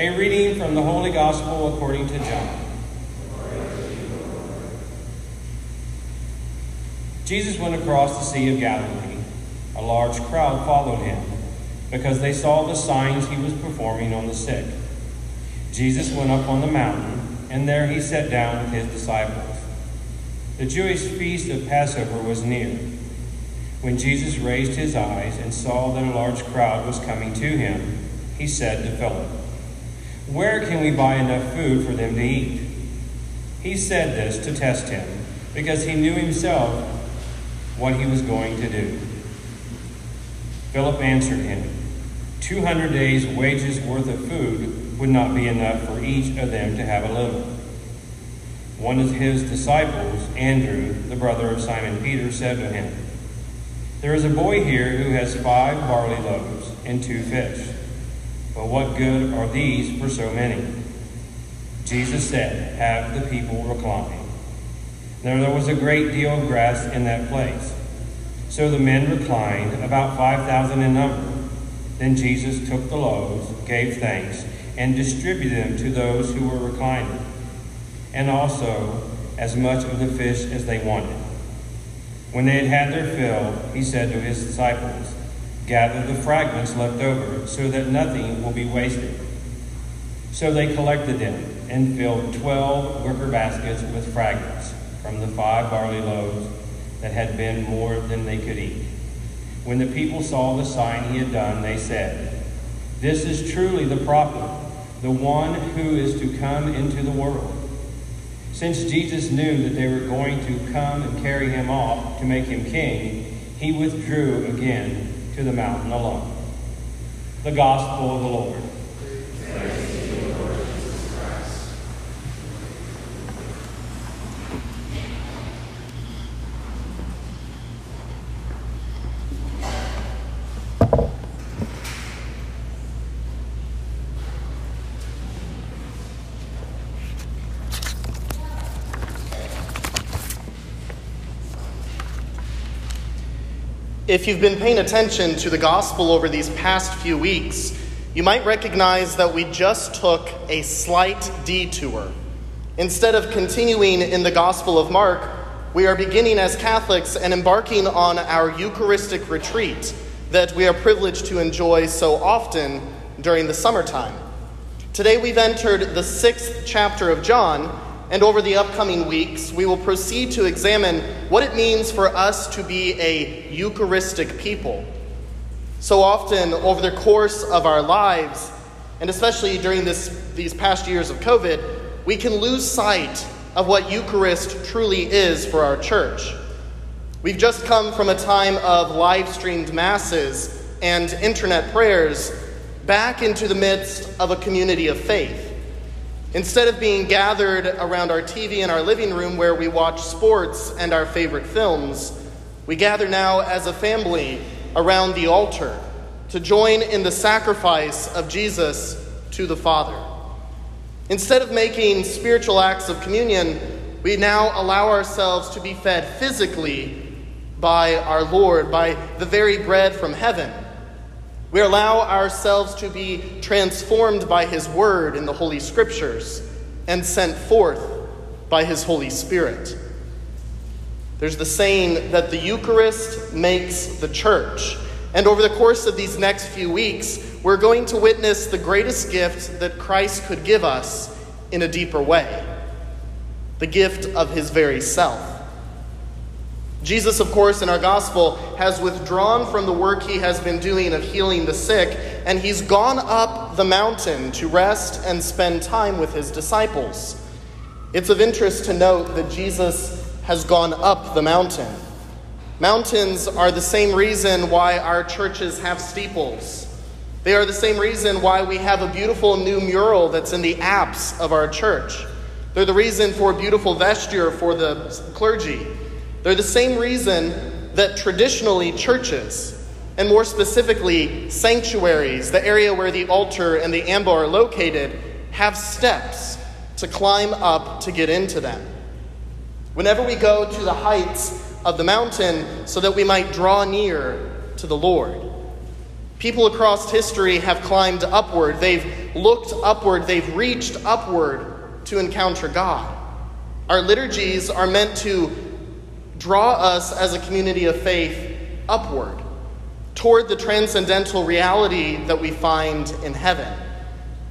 A reading from the Holy Gospel according to John. Jesus went across the Sea of Galilee. A large crowd followed him because they saw the signs he was performing on the sick. Jesus went up on the mountain, and there he sat down with his disciples. The Jewish feast of Passover was near. When Jesus raised his eyes and saw that a large crowd was coming to him, he said to Philip, "Where can we buy enough food for them to eat?" He said this to test him, because he knew himself what he was going to do. Philip answered him, 200 days' wages worth of food would not be enough for each of them to have a little. One of his disciples, Andrew, the brother of Simon Peter, said to him, "There is a boy here who has 5 barley loaves and 2 fish. But what good are these for so many?" Jesus said, "Have the people recline." There was a great deal of grass in that place. So the men reclined, about 5,000 in number. Then Jesus took the loaves, gave thanks, and distributed them to those who were reclining, and also as much of the fish as they wanted. When they had had their fill, he said to his disciples, "Gather the fragments left over, so that nothing will be wasted." So they collected them and filled 12 wicker baskets with fragments from the 5 barley loaves that had been more than they could eat. When the people saw the sign he had done, they said, "This is truly the prophet, the one who is to come into the world." Since Jesus knew that they were going to come and carry him off to make him king, he withdrew again to the mountain alone. The Gospel of the Lord. Praise. If you've been paying attention to the gospel over these past few weeks, you might recognize that we just took a slight detour. Instead of continuing in the Gospel of Mark, we are beginning as Catholics and embarking on our Eucharistic retreat that we are privileged to enjoy so often during the summertime. Today we've entered the 6th chapter of John, and over the upcoming weeks, we will proceed to examine what it means for us to be a Eucharistic people. So often, over the course of our lives, and especially during these past years of COVID, we can lose sight of what Eucharist truly is for our church. We've just come from a time of live-streamed masses and internet prayers back into the midst of a community of faith. Instead of being gathered around our TV in our living room where we watch sports and our favorite films, we gather now as a family around the altar to join in the sacrifice of Jesus to the Father. Instead of making spiritual acts of communion, we now allow ourselves to be fed physically by our Lord, by the very bread from heaven. We allow ourselves to be transformed by his word in the Holy Scriptures and sent forth by his Holy Spirit. There's the saying that the Eucharist makes the church. And over the course of these next few weeks, we're going to witness the greatest gift that Christ could give us in a deeper way, the gift of his very self. Jesus, of course, in our gospel, has withdrawn from the work he has been doing of healing the sick, and he's gone up the mountain to rest and spend time with his disciples. It's of interest to note that Jesus has gone up the mountain. Mountains are the same reason why our churches have steeples. They are the same reason why we have a beautiful new mural that's in the apse of our church. They're the reason for beautiful vesture for the clergy. They're the same reason that traditionally churches, and more specifically sanctuaries, the area where the altar and the amba are located, have steps to climb up to get into them. Whenever we go to the heights of the mountain so that we might draw near to the Lord. People across history have climbed upward. They've looked upward. They've reached upward to encounter God. Our liturgies are meant to draw us as a community of faith upward toward the transcendental reality that we find in heaven.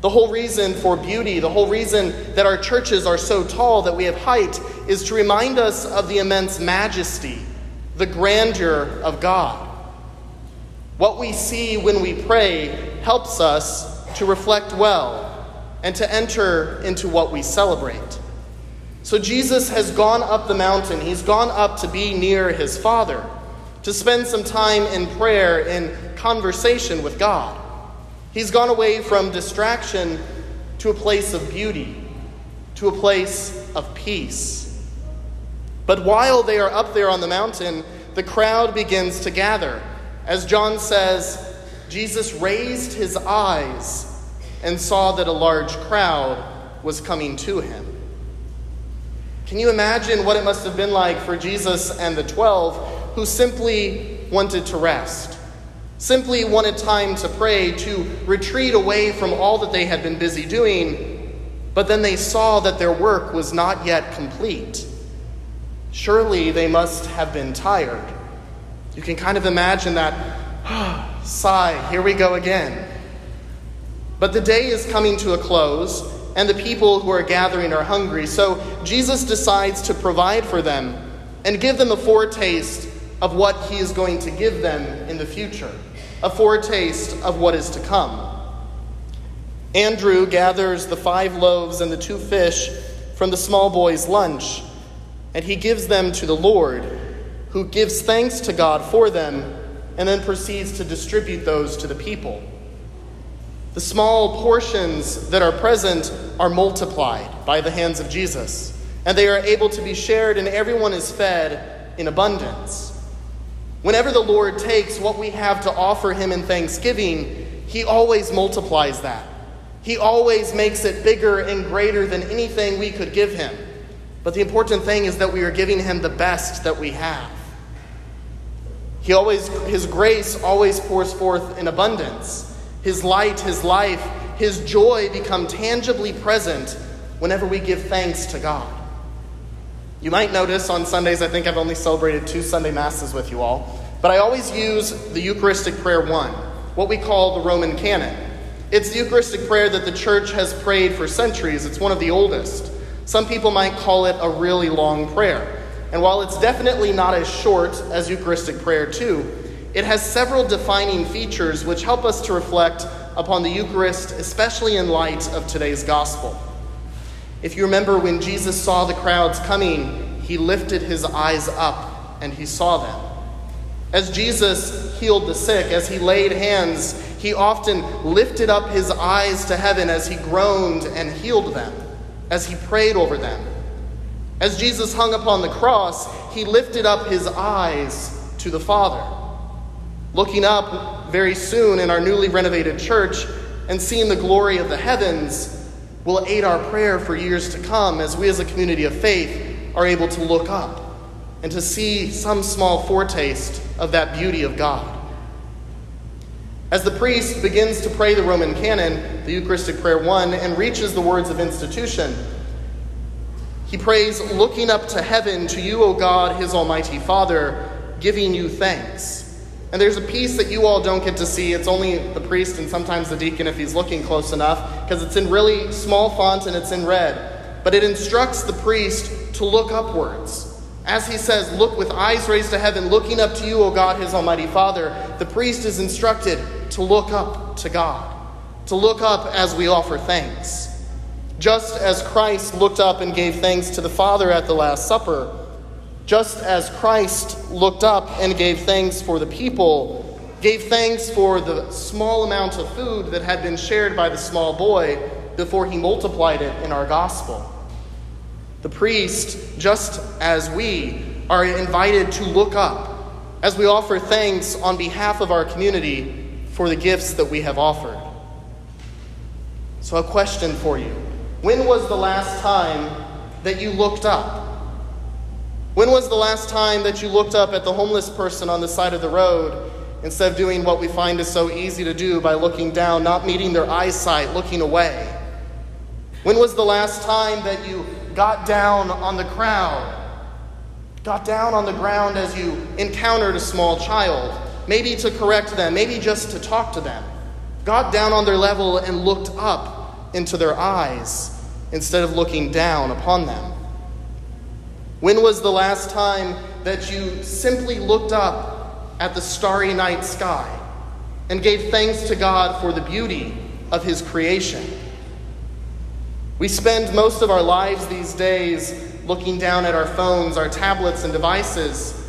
The whole reason for beauty, the whole reason that our churches are so tall that we have height, is to remind us of the immense majesty, the grandeur of God. What we see when we pray helps us to reflect well and to enter into what we celebrate. So Jesus has gone up the mountain. He's gone up to be near his Father, to spend some time in prayer, in conversation with God. He's gone away from distraction to a place of beauty, to a place of peace. But while they are up there on the mountain, the crowd begins to gather. As John says, Jesus raised his eyes and saw that a large crowd was coming to him. Can you imagine what it must have been like for Jesus and the 12 who simply wanted to rest, simply wanted time to pray, to retreat away from all that they had been busy doing, but then they saw that their work was not yet complete. Surely they must have been tired. You can kind of imagine that sigh, here we go again. But the day is coming to a close, and the people who are gathering are hungry. So Jesus decides to provide for them and give them a foretaste of what he is going to give them in the future, a foretaste of what is to come. Andrew gathers the 5 loaves and the 2 fish from the small boys' lunch, and he gives them to the Lord, who gives thanks to God for them and then proceeds to distribute those to the people. The small portions that are present are multiplied by the hands of Jesus, and they are able to be shared, and everyone is fed in abundance. Whenever the Lord takes what we have to offer him in thanksgiving, he always multiplies that. He always makes it bigger and greater than anything we could give him. But the important thing is that we are giving him the best that we have. His grace always pours forth in abundance. His light, his life, his joy become tangibly present whenever we give thanks to God. You might notice on Sundays, I think I've only celebrated 2 Sunday Masses with you all, but I always use the Eucharistic Prayer 1, what we call the Roman Canon. It's the Eucharistic prayer that the church has prayed for centuries. It's one of the oldest. Some people might call it a really long prayer. And while it's definitely not as short as Eucharistic Prayer 2, it has several defining features which help us to reflect upon the Eucharist, especially in light of today's gospel. If you remember, when Jesus saw the crowds coming, he lifted his eyes up and he saw them. As Jesus healed the sick, as he laid hands, he often lifted up his eyes to heaven as he groaned and healed them, as he prayed over them. As Jesus hung upon the cross, he lifted up his eyes to the Father, looking up very soon in our newly renovated church and seeing the glory of the heavens will aid our prayer for years to come as we as a community of faith are able to look up and to see some small foretaste of that beauty of God. As the priest begins to pray the Roman Canon, the Eucharistic Prayer 1, and reaches the words of institution, he prays, looking up to heaven, to you, O God, his almighty Father, giving you thanks. And there's a piece that you all don't get to see. It's only the priest and sometimes the deacon if he's looking close enough, because it's in really small font and it's in red. But it instructs the priest to look upwards. As he says, look with eyes raised to heaven, looking up to you, O God, his almighty Father, the priest is instructed to look up to God, to look up as we offer thanks. Just as Christ looked up and gave thanks to the Father at the Last Supper, just as Christ looked up and gave thanks for the people, gave thanks for the small amount of food that had been shared by the small boy before he multiplied it in our gospel. The priest, just as we, are invited to look up as we offer thanks on behalf of our community for the gifts that we have offered. So a question for you. When was the last time that you looked up? When was the last time that you looked up at the homeless person on the side of the road instead of doing what we find is so easy to do by looking down, not meeting their eyesight, looking away. When was the last time that you got down on the crowd, got down on the ground as you encountered a small child, maybe to correct them, maybe just to talk to them, got down on their level and looked up into their eyes instead of looking down upon them? When was the last time that you simply looked up at the starry night sky and gave thanks to God for the beauty of his creation? We spend most of our lives these days looking down at our phones, our tablets, and devices,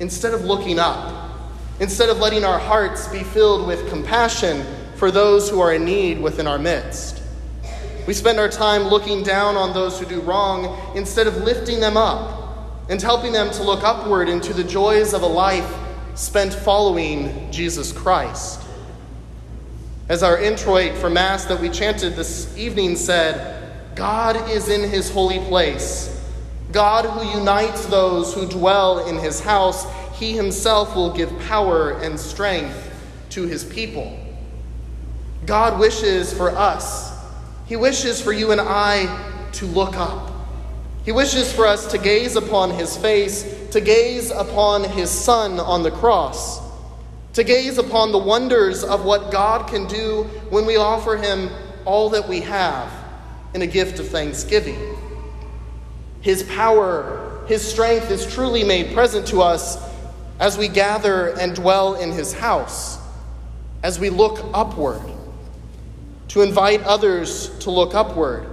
instead of looking up, instead of letting our hearts be filled with compassion for those who are in need within our midst. We spend our time looking down on those who do wrong instead of lifting them up and helping them to look upward into the joys of a life spent following Jesus Christ. As our introit for Mass that we chanted this evening said, God is in his holy place. God who unites those who dwell in his house, he himself will give power and strength to his people. God wishes for us. He wishes for you and I to look up. He wishes for us to gaze upon his face, to gaze upon his Son on the cross, to gaze upon the wonders of what God can do when we offer him all that we have in a gift of thanksgiving. His power, his strength is truly made present to us as we gather and dwell in his house, as we look upward, to invite others to look upward,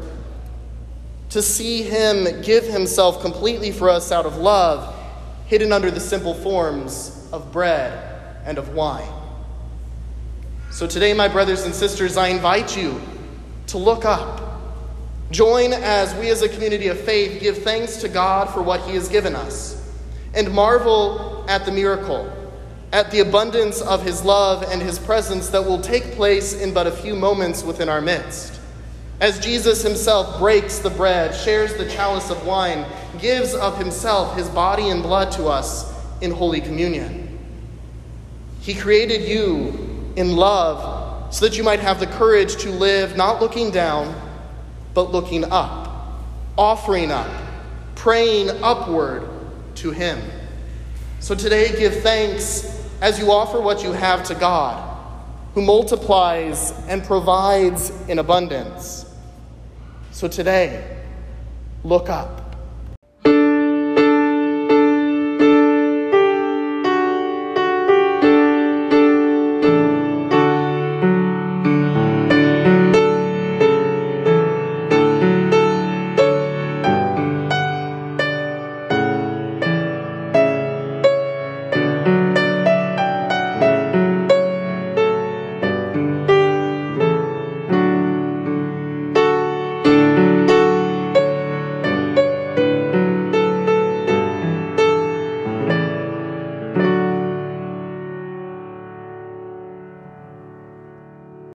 to see him give himself completely for us out of love, hidden under the simple forms of bread and of wine. So today, my brothers and sisters, I invite you to look up. Join as we as a community of faith give thanks to God for what he has given us, and marvel at the miracle, at the abundance of his love and his presence that will take place in but a few moments within our midst. As Jesus himself breaks the bread, shares the chalice of wine, gives of himself his body and blood to us in Holy Communion. He created you in love so that you might have the courage to live not looking down, but looking up, offering up, praying upward to him. So today give thanks as you offer what you have to God, who multiplies and provides in abundance. So today, look up.